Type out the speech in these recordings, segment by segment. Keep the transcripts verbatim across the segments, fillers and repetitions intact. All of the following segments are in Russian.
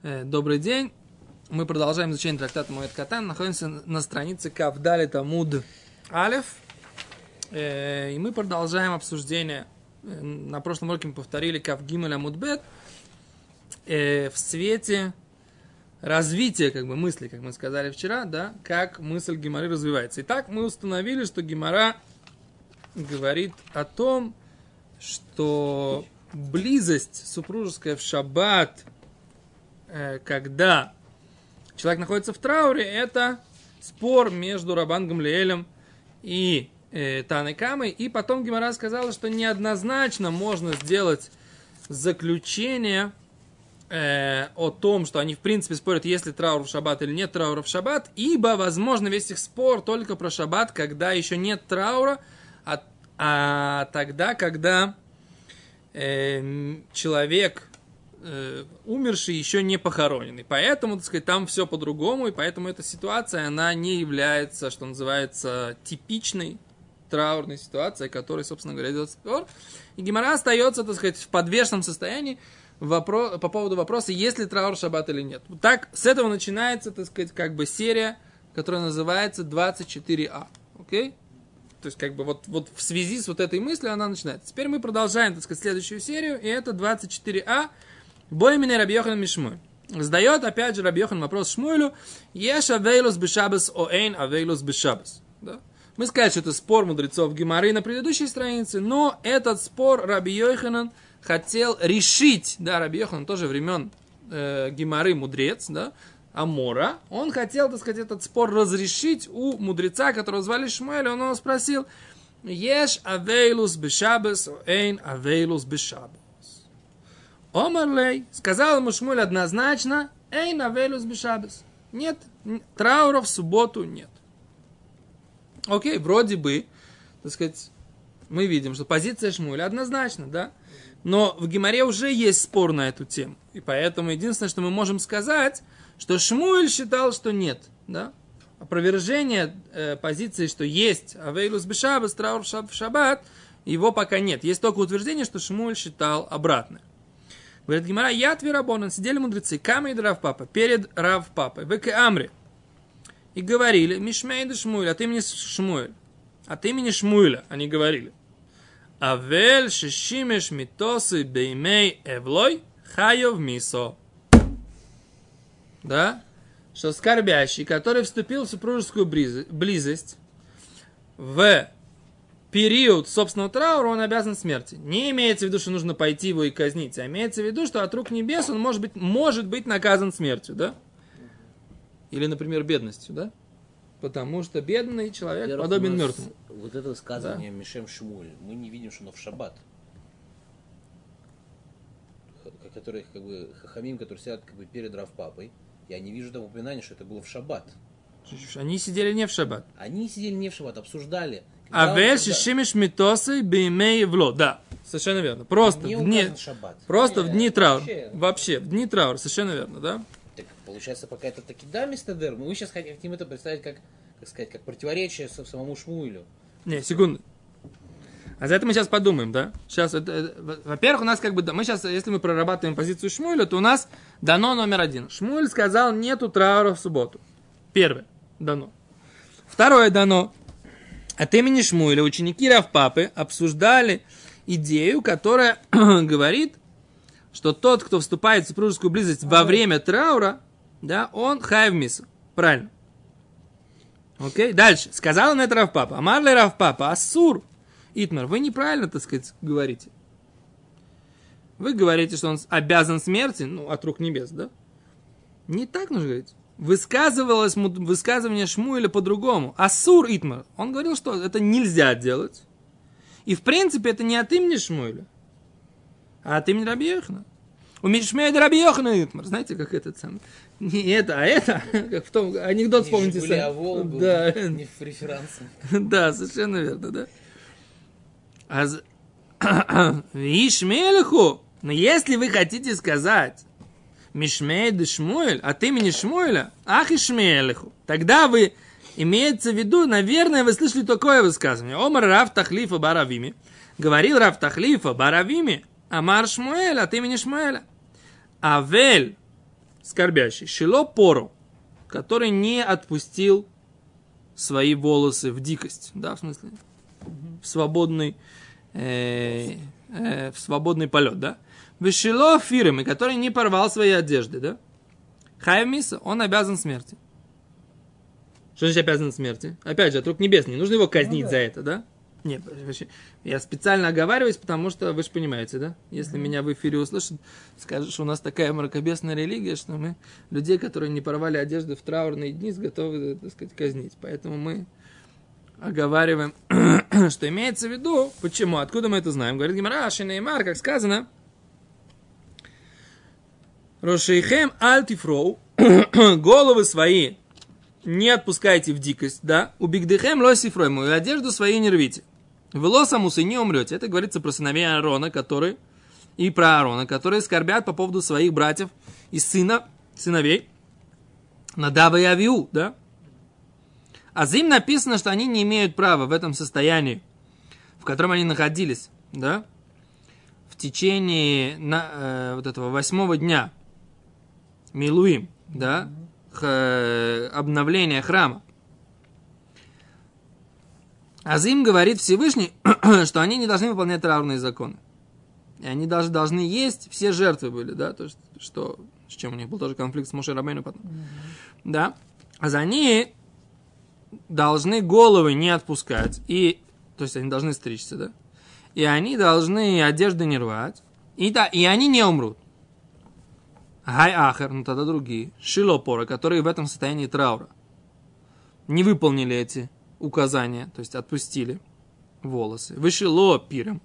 Добрый день. Мы продолжаем изучение трактата Моэд Катан. Находимся на странице Кавдали Тамуд Алеф. И мы продолжаем обсуждение. На прошлом уроке мы повторили Кавгимель Амудбет в свете развития как бы, мысли, как мы сказали вчера, да, как мысль Гимары развивается. Итак, мы установили, что Гимара говорит о том, что близость супружеская в шаббат, когда человек находится в трауре, это спор между Рабан Гамлиэлем и э, Таной Камой. И потом Гимара сказала, что неоднозначно можно сделать заключение э, о том, что они в принципе спорят, есть ли траур в шаббат или нет траура в шаббат, ибо, возможно, весь их спор только про шаббат, когда еще нет траура, а, а тогда, когда э, человек... умерший, еще не похороненный. Поэтому, так сказать, там все по-другому, и поэтому эта ситуация, она не является, что называется, типичной траурной ситуацией, которой, собственно говоря, идет спор. И Гимара остается, так сказать, в подвешенном состоянии вопро- по поводу вопроса, есть ли траур шаббат или нет. Так, с этого начинается, так сказать, как бы серия, которая называется двадцать четыре А. Окей? То есть, как бы, вот, вот в связи с вот этой мыслью она начинается. Теперь мы продолжаем, так сказать, следующую серию, и это двадцать четыре А. Боймене Рабьехана Мишмуэль. Задает, опять же, Рабьехан вопрос Шмуэлю. Еш авейлус бешабес оэйн авейлус бешабес. Да? Мы сказали, что это спор мудрецов Гемары на предыдущей странице, но этот спор Рабби Йоханан хотел решить. Да, Рабби Йоханан тоже времен э, Гемары мудрец, да, Амора. Он хотел, так сказать, этот спор разрешить у мудреца, которого звали Шмуэль. Он его спросил. Еш авейлус бешабес оэйн авейлус бешабес. Омарлей, сказал ему Шмуэль однозначно, эй, навелюс бешабес. Нет, траура в субботу нет. Окей, вроде бы, так сказать, мы видим, что позиция Шмуэля однозначна, да? Но в Гемаре уже есть спор на эту тему. И поэтому единственное, что мы можем сказать, что Шмуэль считал, что нет, да? Опровержение э, позиции, что есть авейлус бешабес, траур в шаббат, его пока нет. Есть только утверждение, что Шмуэль считал обратное. Говорит Гимара, яд верабонан, сидели мудрецы, камы и Рав Папа, перед Рав Папой, в Эке Амре. И говорили, Мишмейда Шмуэль, от имени Шмуэль, от имени Шмуэля, они говорили. Авель шишимеш митосы беймей эвлой хайов мисо. Да? Что скорбящий, который вступил в супружескую близость, в... период собственного траура, он обязан смерти. Не имеется в виду, что нужно пойти его и казнить, а имеется в виду, что от рук небес он может быть, может быть наказан смертью, да? Или, например, бедностью, да? Потому что бедный человек во-первых, подобен мертвому. Вот это сказание да? Мишем Шмуэль, мы не видим, что оно в шаббат. Которые, как бы, хахамим, которые сидят как бы, перед Рав Папой, я не вижу там упоминания, что это было в шаббат. Они сидели не в шаббат. Они сидели не в шаббат, обсуждали. Авель шишимиш митосы беймей вло. Да, совершенно верно. Просто не в дни, просто не, в дни траура. Вообще, вообще, в дни траура, совершенно верно, да? Так получается, пока это таки да, мистер мы сейчас хотим это представить как, как сказать, как противоречие самому Шмуэлю. Не, секунду. А за это мы сейчас подумаем, да? Сейчас, это, это, во-первых, у нас как бы, мы сейчас, если мы прорабатываем позицию Шмуэля, то у нас дано номер один. Шмуэль сказал, нету траура в субботу. Первое дано. Второе дано. От имени Шмуэля ученики Рав Папы обсуждали идею, которая говорит, что тот, кто вступает в супружескую близость во время траура, да, он хай в мису. Правильно. Окей, дальше. Сказал он это Рав Папа. Амар ли Рав Папа, ассур, Итмар, вы неправильно, так сказать, говорите. Вы говорите, что он обязан смерти, ну, от рук небес, да? Не так нужно говорить. Высказывалось высказывание Шмуэля по-другому. Ассур Итмар. Он говорил, что это нельзя делать. И, в принципе, это не от имени Шмуэля, а от имени Рабби Йоханана. У Мишмейда Рабби Йоханана Итмар. Знаете, как этот самый... Не это, а это. Как в том анекдот вспомните сами. А Волгу, да. Не в референсе. Да, совершенно верно, да. А... Ишмелиху. Но если вы хотите сказать... Мишмейд и Шмуэль, от имени Шмуэля, ах и Шмуэлиху. Тогда вы, имеется в виду, наверное, вы слышали такое высказывание. Омар Рав Тахлифа бар Авими. Говорил Рав Тахлифа бар Авими, Амар Шмуэль, от имени Шмуэля. Авель скорбящий, шило пору, который не отпустил свои волосы в дикость, да, в смысле, в свободный, э, э, в свободный полет, да. Вешило фирем, который не порвал свои одежды, да. Хаев миса, он обязан смерти. Что значит обязан смерти? Опять же, труп небесный, не нужно его казнить, ну, да, за это, да? Нет, вообще, я специально оговариваюсь, потому что вы же понимаете, да? Если mm-hmm. меня в эфире услышат, скажут, что у нас такая мракобесная религия, что мы людей, которые не порвали одежду в траурные дни, готовы, так сказать, казнить. Поэтому мы оговариваем, что имеется в виду. Почему? Откуда мы это знаем? Говорит Гимара, Раши Неймар, как сказано, Рошейхем альтифроу, головы свои не отпускайте в дикость, да? Убигдыхем лосифроу, мою одежду свои не рвите. В лосамусы не умрете. Это говорится про сыновей Аарона, которые, и про Аарона, которые скорбят по поводу своих братьев и сына, сыновей, Надава и Авиу, да? А за им написано, что они не имеют права в этом состоянии, в котором они находились, да? В течение на, э, вот этого восьмого дня Милуим, да? Обновление храма. Азим говорит Всевышний, что они не должны выполнять траурные законы. И они даже должны есть, все жертвы были, да, то, что, с чем у них был тоже конфликт с Моше Рабейну потом. Mm-hmm. Да, а за они должны головы не отпускать, и, то есть они должны стричься, да, и они должны одежды не рвать, и, да, и они не умрут. Гай ахер, ну тогда другие, шилопоры, которые в этом состоянии траура, не выполнили эти указания, то есть отпустили волосы, вышило пиром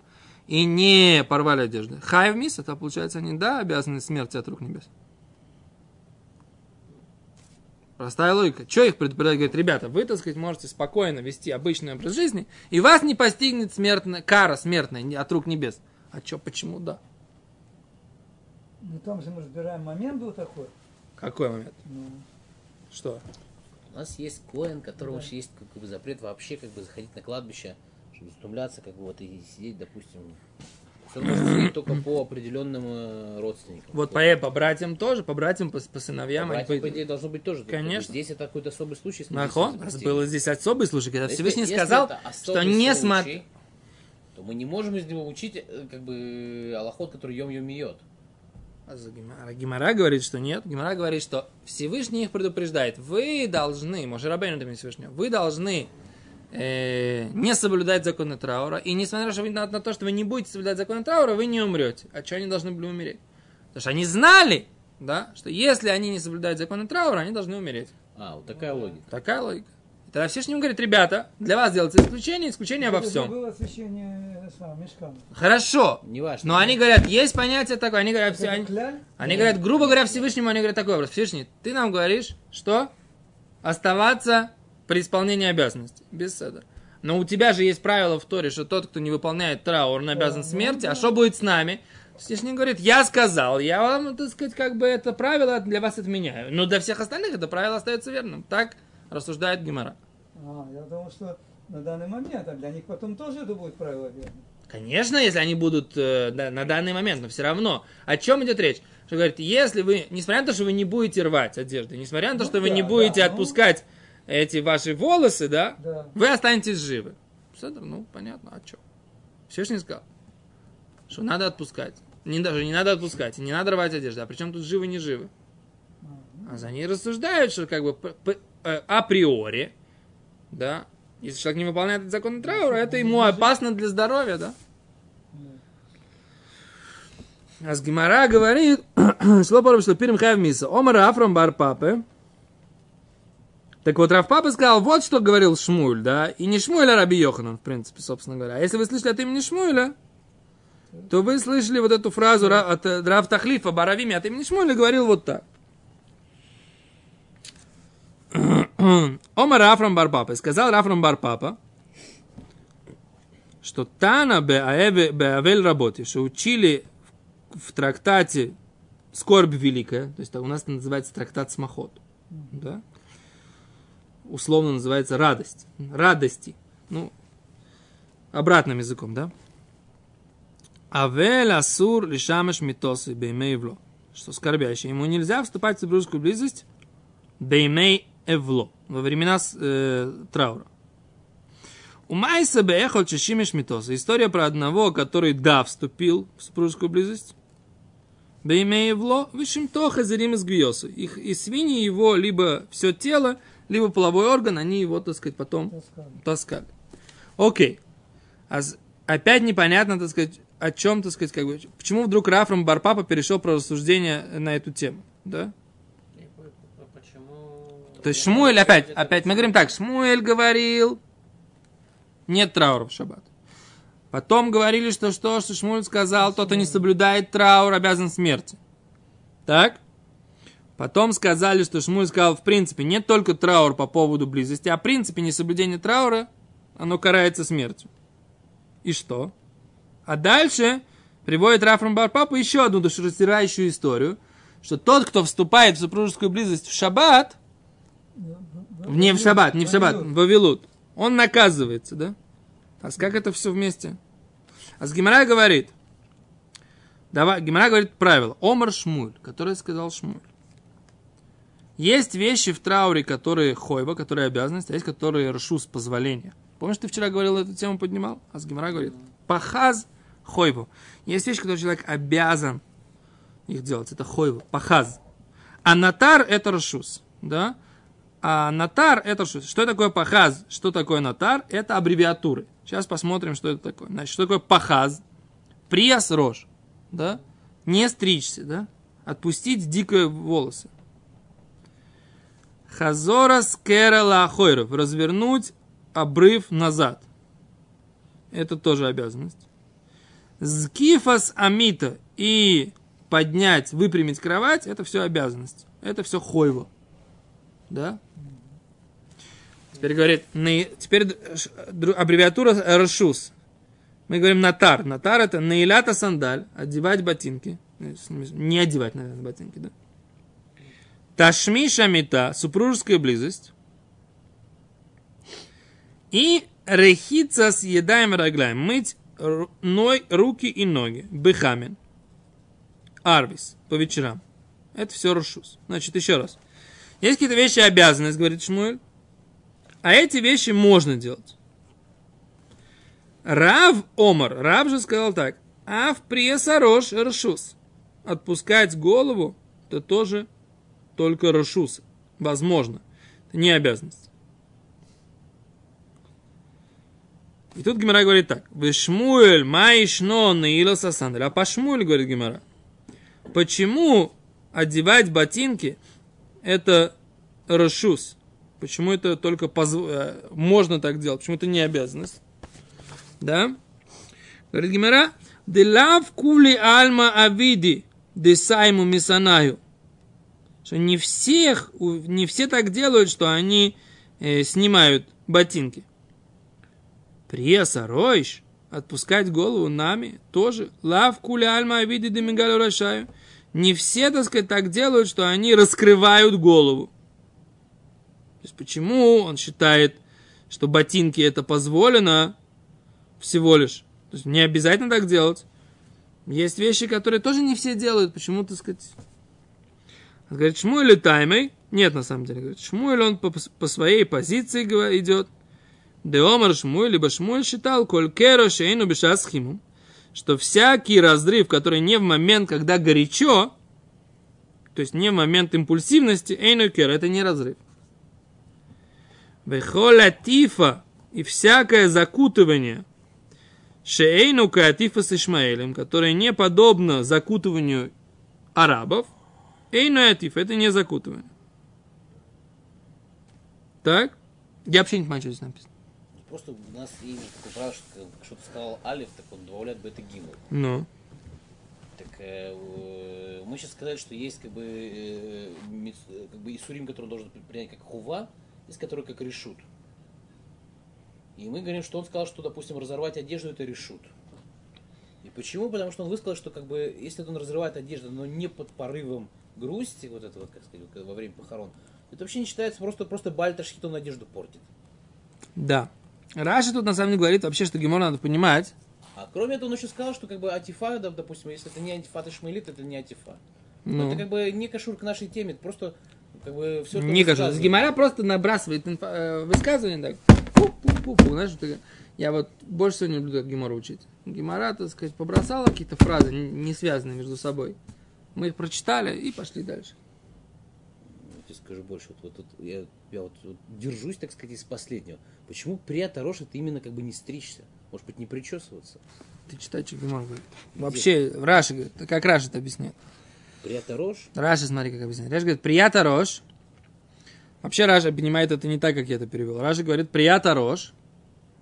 и не порвали одежды. Хай в мис, это получается они, да, обязаны смерти от рук небес. Простая логика. Че их предупреждает? Говорит, ребята, вы, так сказать, можете спокойно вести обычный образ жизни, и вас не постигнет смертная, кара смертная от рук небес. А че, почему да? Ну, там же мы разбираем, момент был такой. Какой момент? Ну. Что? У нас есть коэн, которому да. есть как бы запрет вообще как бы заходить на кладбище, чтобы стумляться, как бы вот и сидеть, допустим, только по определенным родственникам. Вот по, по братьям тоже, по братьям, по, по сыновьям. По братьям, по идее, должно быть тоже. Конечно. Здесь это какой-то особый случай. Нахон, был здесь особый случай, когда Всевышний сказал, что не смотри. То мы не можем из него учить, как бы, алахот, который йом-йом-йот. А Гимара говорит, что нет. Гимара говорит, что Всевышний их предупреждает. Вы должны, Моше Рабейну там Всевышний, вы должны э, не соблюдать законы траура. И несмотря что вы, на, на то, что вы не будете соблюдать законы траура, вы не умрете. А что они должны были умереть? Потому что они знали, да, что если они не соблюдают законы траура, они должны умереть. А, вот такая логика. Такая логика. И тогда Всевышний говорит, ребята, для вас делается исключение, исключение обо всем. Было освящение... Хорошо, неважно, но они говорят, есть понятие такое, они говорят, все, они, они говорят, грубо говоря, Всевышнему, они говорят такой образ, Всевышний, ты нам говоришь, что оставаться при исполнении обязанностей, без седа. Но у тебя же есть правило в Торе, что тот, кто не выполняет траур, он обязан смерти, а что будет с нами? Всевышний говорит, я сказал, я вам, так сказать, как бы это правило для вас отменяю, но для всех остальных это правило остается верным, так рассуждает Гемара. А, я думал, что... На данный момент, а для них потом тоже это будет правило верно. Конечно, если они будут э, да, на данный момент, но все равно. О чем идет речь? Что говорит, если вы, несмотря на то, что вы не будете рвать одежды, несмотря на то, ну, что да, вы не будете да, отпускать ну... эти ваши волосы, да, да, вы останетесь живы. Седр, ну, понятно, а что? Всевышний сказал, что надо отпускать. Не, даже не надо отпускать, не надо рвать одежду. А причем тут живы, не живы? А за ней рассуждают, что как бы априори, да, если человек не выполняет этот закон траура, это ему опасно для здоровья, да? А с Гемара говорит, шло пору, что пирим хай в миса. Омар Рафрам бар Папа. Так вот, Рав Папа сказал, вот что говорил Шмуэль, да? И не Шмуэль, а Рабби Йоханан, в принципе, собственно говоря. А если вы слышали от имени Шмуэля, то вы слышали вот эту фразу от Рав Тахлифа бар Авими от имени Шмуэля, говорил вот так. Омар Рафрам бар Папа. Сказал Рафрам бар Папа, что Тана беавель работе, что учили в трактате «Скорбь великая», то есть у нас это называется трактат «Смохот», да? Условно называется «Радость», «Радости», ну, обратным языком, да? «Авель асур лишамеш митосы беймейвло», что скорбящий, ему нельзя вступать в супружескую близость беймей эвло, во времена э, траура. История про одного, который, да, вступил в супружескую близость. Беймей эвло, вишимто хазерим из гвиосу. Их и свиньи его, либо все тело, либо половой орган, они его, так сказать, потом таскали. Окей. Опять непонятно, так сказать, о чем, так сказать, как бы, почему вдруг Рафрам бар Папа перешел про рассуждение на эту тему, да? Почему... То есть Шмуэль опять, опять, мы говорим так, Шмуэль говорил, нет траура в шаббат. Потом говорили, что что, что Шмуэль сказал, тот, кто не соблюдает траур, обязан смерти. Так? Потом сказали, что Шмуэль сказал, в принципе, не только траур по поводу близости, а в принципе несоблюдение траура, оно карается смертью. И что? А дальше приводит Рафрам бар Папа еще одну душераздирающую историю, что тот, кто вступает в супружескую близость в шаббат, в, не в шаббат, не в шаббат, в авилут, он наказывается, да? А как это все вместе? А с Гимара говорит, давай, Гимара говорит правило, Омар Шмуль, который сказал Шмуль. Есть вещи в трауре, которые хойба, которые обязанность, а есть, которые ршу с позволения. Помнишь, ты вчера говорил, эту тему поднимал? А с Гимара говорит, пахаз хойбу. Есть вещи, которые человек обязан их делать. Это хойбу, пахаз. А натар это рашус. Да? А натар это рашус. Что такое пахаз? Что такое натар? Это аббревиатуры. Сейчас посмотрим, что это такое. Значит, что такое пахаз? Приас рож. Да? Не стричься. Да? Отпустить дикие волосы. Хазорас керала хойров. Развернуть обрыв назад. Это тоже обязанность. Зкифас амита и поднять, выпрямить кровать, это все обязанность. Это все хойво. Да? Теперь говорит, теперь аббревиатура рашус. Мы говорим натар. Натар это наилята сандаль, одевать ботинки. Не одевать, наверное, ботинки, да? Ташмиш амита, супружеская близость. И рехица съедаем рагляем. Мыть руки и ноги. Бехамин. Арвис. По вечерам. Это все рушус. Значит, еще раз. Есть какие-то вещи обязанность, говорит Шмуэль. А эти вещи можно делать. Рав Омар. Рав же сказал так. Ав приесарош рушус. Отпускать голову, это тоже только рушус. Возможно. Это не обязанность. И тут Гимара говорит так. Вешмуэль, маишно, наила сасандель. А по Шмуэль, говорит Гимара, почему одевать ботинки это рашус? Почему это только позв... можно так делать? Почему это не обязанность? Да? Говорит Гимара, делав кули альма авиди десайму мисанаю. Что не всех, не все так делают, что они э, снимают ботинки. Преса, ройш, отпускать голову нами тоже. Лав кули альма авиди демигалю рашаю. Не все, так сказать, так делают, что они раскрывают голову. То есть почему он считает, что ботинки это позволено всего лишь? То есть не обязательно так делать. Есть вещи, которые тоже не все делают. Почему, так сказать... Он говорит, Шмуэль таймей. Нет, на самом деле. Говорит, Шмуэль, он по, по своей позиции идет. Деомар Шмуэль, либо Шмуэль считал, коль керо шейну бешас химум, что всякий разрыв, который не в момент, когда горячо, то есть не в момент импульсивности, эйну керо, это не разрыв. Вехоля тифа, и всякое закутывание, шеэйну каатифа с Ишмаэлем, которое не подобно закутыванию арабов, эйну каатифа, это не закутывание. Так? Я вообще не понимаю, что здесь написано. Просто у нас имя такое правило, что кто-то сказал алиф, так он добавляет бета-гимму. Ну. Так э, мы сейчас сказали, что есть как бы, э, как бы Исурим, который должен принять как хува, есть который как решут. И мы говорим, что он сказал, что, допустим, разорвать одежду это решут. И почему? Потому что он высказал, что как бы, если он разрывает одежду, но не под порывом грусти, вот это вот, как сказать, во время похорон, это вообще не считается, просто, просто баль ташхит, он одежду портит. Да. Раша тут на самом деле говорит вообще, что гемор надо понимать. А кроме этого он еще сказал, что как бы атифа, допустим, если это не атифа, то шмелит, это не атифа. Ну. Это как бы не кашур к нашей теме, это просто как бы все. Не кашур. С Гимара просто набрасывает инфа- высказывание так. Пу-пу-пу-пу. Знаешь, я вот больше всего не люблю так Гимару учить. Гимара, так сказать, побросала какие-то фразы, не связанные между собой. Мы их прочитали и пошли дальше. Я скажу больше. Вот, вот, вот, я я вот, вот держусь, так сказать, из последнего. Почему приоторошит именно как бы не стричься? Может быть, не причесываться? Ты читай, что Гимар говорит. Вообще, Раша говорит, как Раша это объясняет. Приятарош? Раша, смотри, как объясняет. Раша говорит, приятарош. Вообще, Раша понимает это не так, как я это перевел. Раша говорит, приятарош.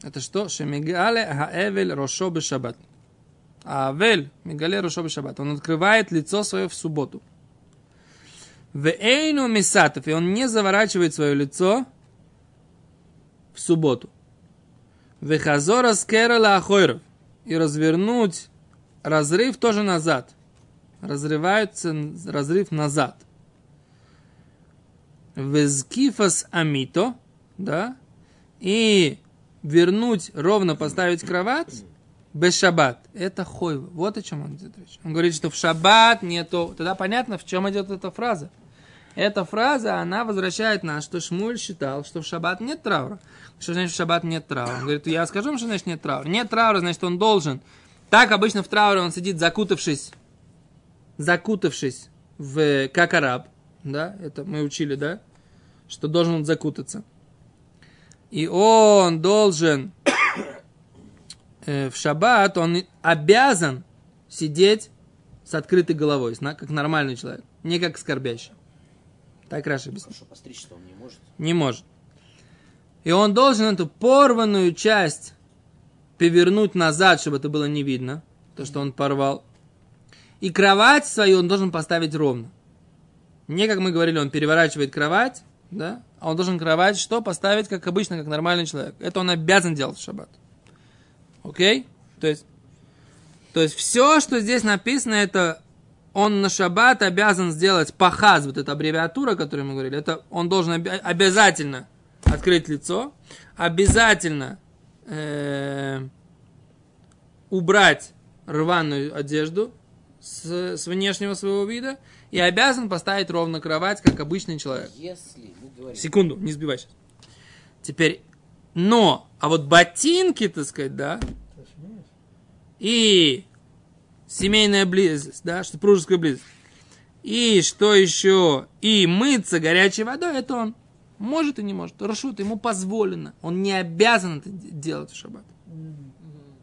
Это что? Шемигале хаэвель рошобы шаббат. Авель мигале рошобы шаббат. Он открывает лицо свое в субботу. Вэйну мисатов. И он не заворачивает свое лицо в субботу. Вэхазора скэрэла ахойров. И развернуть разрыв тоже назад. Разрывается разрыв назад. Везкифас амито, да, и вернуть, ровно поставить кровать без шаббат. Это хойва. Вот о чем он идет речь. Он говорит, что в шаббат нету. Тогда понятно, в чем идет эта фраза. Эта фраза, она возвращает нас, что Шмуэль считал, что в шаббат нет траура. Что значит в шаббат нет траура? Он говорит, я скажу вам, что значит нет траура. Нет траура, значит он должен. Так обычно в трауре он сидит, закутавшись. закутавшись в как араб, да, это мы учили, да, что должен он закутаться. И он должен э, в шаббат, он обязан сидеть с открытой головой, как нормальный человек, не как скорбящий. Так Раша объясняет. Хорошо, постричься он не может. Не может. И он должен эту порванную часть повернуть назад, чтобы это было не видно, то, что он порвал. И кровать свою он должен поставить ровно. Не, как мы говорили, он переворачивает кровать, да? А он должен кровать что? Поставить, как обычно, как нормальный человек. Это он обязан делать в шаббат. Окей? То есть, то есть все, что здесь написано, это он на шаббат обязан сделать пахаз, вот эта аббревиатура, о которой мы говорили. Это он должен обе- обязательно открыть лицо, обязательно э- убрать рваную одежду, С, с внешнего своего вида, и обязан поставить ровно кровать, как обычный человек. Если мы говорим... Секунду, не сбивай сейчас. Теперь, но, а вот ботинки, так сказать, да, и семейная близость, да, супружеская близость, и что еще, и мыться горячей водой, это он может и не может. Рашут, ему позволено. Он не обязан это делать в шаббат. Mm-hmm.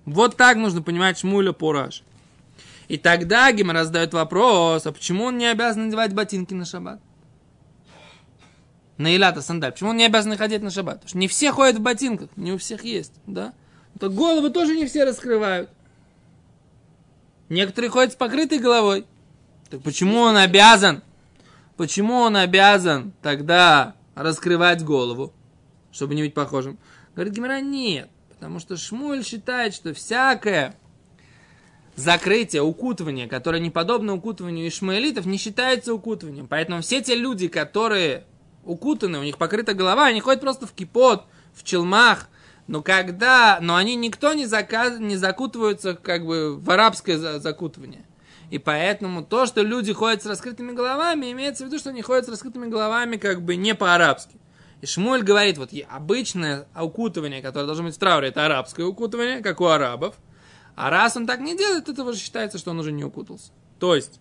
Вот так нужно понимать Шмуэля по Раше. И тогда Гимара задает вопрос, а почему он не обязан надевать ботинки на шаббат? На илята сандаль. Почему он не обязан ходить на шаббат? Потому что не все ходят в ботинках, не у всех есть, да? То головы тоже не все раскрывают. Некоторые ходят с покрытой головой. Так почему он обязан? Почему он обязан тогда раскрывать голову, чтобы не быть похожим? Говорит Гимара, нет, потому что Шмуэль считает, что всякое закрытие, укутывание, которое не подобно укутыванию ишмаэлитов, не считается укутыванием. Поэтому все те люди, которые укутаны, у них покрыта голова, они ходят просто в кипот, в челмах. Но когда... Но они никто не, заказ... не закутываются как бы в арабское закутывание. И поэтому то, что люди ходят с раскрытыми головами, имеется в виду, что они ходят с раскрытыми головами как бы не по-арабски. И Шмуэль говорит, вот обычное укутывание, которое должно быть в трауре, это арабское укутывание, как у арабов. А раз он так не делает, это уже считается, что он уже не укутался. То есть,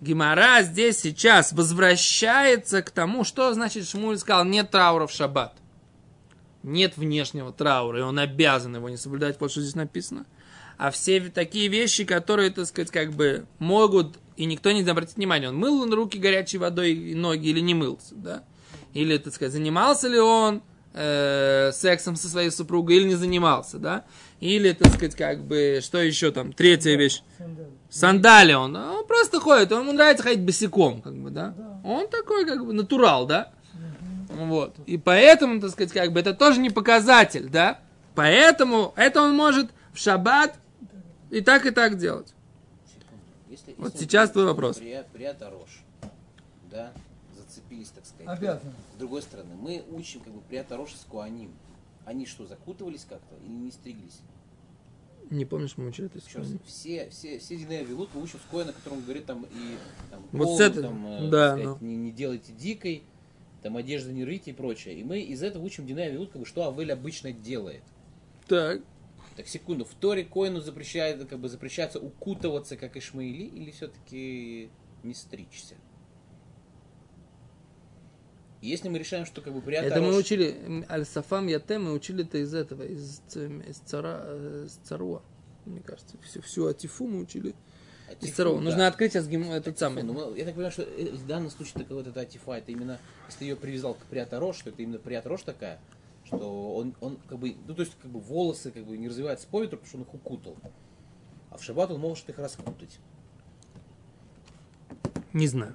Гимара здесь сейчас возвращается к тому, что значит Шмуэль сказал, нет траура в шаббат. Нет внешнего траура, и он обязан его не соблюдать, вот что здесь написано. А все такие вещи, которые, так сказать, как бы могут, и никто не обратит внимания, он мыл он руки горячей водой и ноги или не мылся, да? Или, так сказать, занимался ли он э, сексом со своей супругой или не занимался, да? Или, так сказать, как бы, что еще там, третья вещь, сандалии он, он просто ходит, ему нравится ходить босиком, как бы, да, да. Он такой, как бы, натурал, да, угу. Вот, и поэтому, так сказать, как бы, это тоже не показатель, да, поэтому это он может в шаббат и так, и так делать. Если, вот если сейчас твой вопрос. Приятарош, да, зацепились, так сказать. Обязан. С другой стороны, мы учим, как бы, приятарош с куаним. Они что, закутывались как-то или не стриглись? Не помнишь, мы учили это искание. Все, все, все Динея Вилут мы учим с Коэна, которому говорит там и там, вот полу, с этой, там, да, сказать, но... не, не делайте дикой, там одежды не рыть и прочее. И мы из этого учим Динея Вилут, как бы, что Авель обычно делает. Так. Так, секунду. В Торе Коэну запрещает, как бы, запрещается укутываться, как Ишмаэли, или все-таки не стричься? Если мы решаем, что как бы приятно. Это мы учили, аль-сафам яте, мы учили это из этого, из, из, цара, из царуа. Мне кажется, всю, всю атифу мы учили атифу, из царуа. Да. Нужно открыть сейчас гим... этот самый. Ну, я так понимаю, что в данном случае такая вот эта атифа, это именно, если ее привязал к приятарош, что это именно приятарош такая, что он, он как бы, ну то есть как бы волосы как бы не развиваются по ветру, потому что он их укутал. А в шаббат он может их раскутать. Не знаю.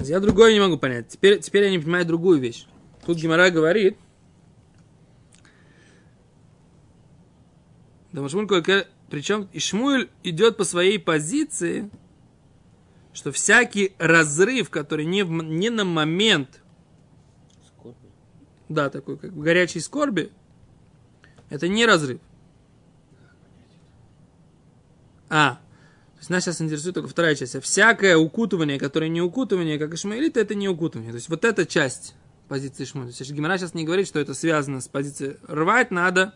Я другое не могу понять. Теперь, теперь я не понимаю другую вещь. Тут Гимара говорит. Причем Шмуэль идет по своей позиции, что всякий разрыв, который не, в, не на момент скорби. Да, такой, как в горячей скорби, это не разрыв. А. То есть нас сейчас интересует только вторая часть. А всякое укутывание, которое не укутывание, как Ишмаэлит, это не укутывание. То есть вот эта часть позиции Ишмаэлита. То есть Гимара сейчас не говорит, что это связано с позицией «рвать надо».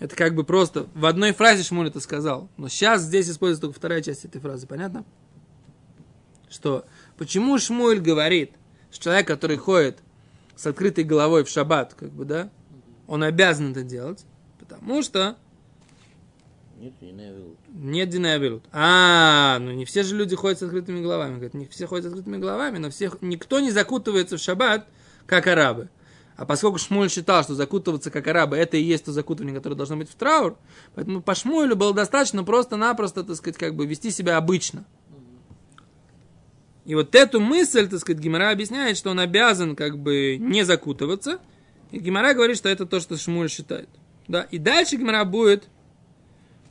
Это как бы просто в одной фразе Ишмаэлит это сказал. Но сейчас здесь используется только вторая часть этой фразы. Понятно? Что? Почему Шмуэль говорит, что человек, который ходит с открытой головой в шаббат, как бы, да, он обязан это делать? Потому что... Нет, Динея Вилут. Нет, Динея Вилут. А, ну не все же люди ходят с открытыми головами. Говорят, не все ходят с открытыми головами, но всех, никто не закутывается в шаббат, как арабы. А поскольку Шмуэль считал, что закутываться, как арабы, это и есть то закутывание, которое должно быть в траур, поэтому по Шмуэлю было достаточно просто-напросто, так сказать, как бы вести себя обычно. И вот эту мысль, так сказать, Гимара объясняет, что он обязан как бы не закутываться. И Гимара говорит, что это то, что Шмуэль считает. Да? И дальше Гимара будет...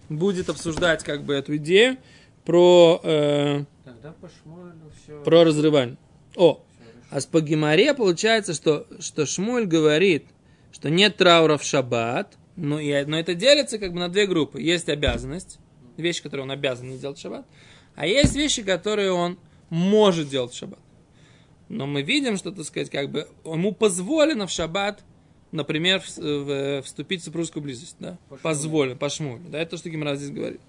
будет обсуждать как бы эту идею про э, тогда по Шмуэлю все... про разрывание. О, а по Гимаре получается, что, что Шмуэль говорит, что нет траура в шаббат, но, и, но это делится как бы на две группы. Есть обязанность, вещи, которые он обязан не делать в шаббат, а есть вещи, которые он может делать в шаббат. Но мы видим, что, так сказать, как бы ему позволено в шаббат, например, в, в, вступить в супружескую близость, да? Позволено, по Шмуэлю. Да, это то, что Гимара здесь говорит.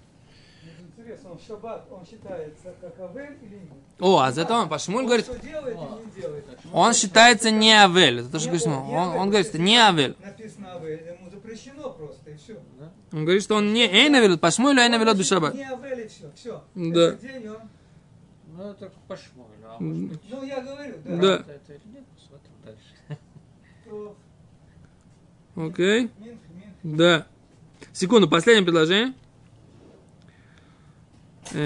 Интересно, он в шаббат, он считается как авель или нет? О, а зато он по Шмуэлю говорит... Что делает или не делает? Он считается не авель. Это то, что говорит Шмуэль. Он, он говорит, что не авель. Написано авель, ему запрещено просто, и все. Да? Он говорит, что он не эйн авель, по Шмуэлю эйн авель бешаббат. Не авель, и все. Все. Да. Этот день он... Ну, это по Шмуэлю. А может быть... Ну, я говорю, да. Да. Это или нет, посмотрим дальше. Окей. Okay. Да. Секунду, последнее предложение. Окей,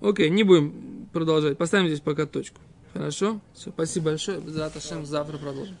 okay, не будем продолжать. Поставим здесь пока точку. Хорошо? Все, спасибо большое. Завтра продолжим.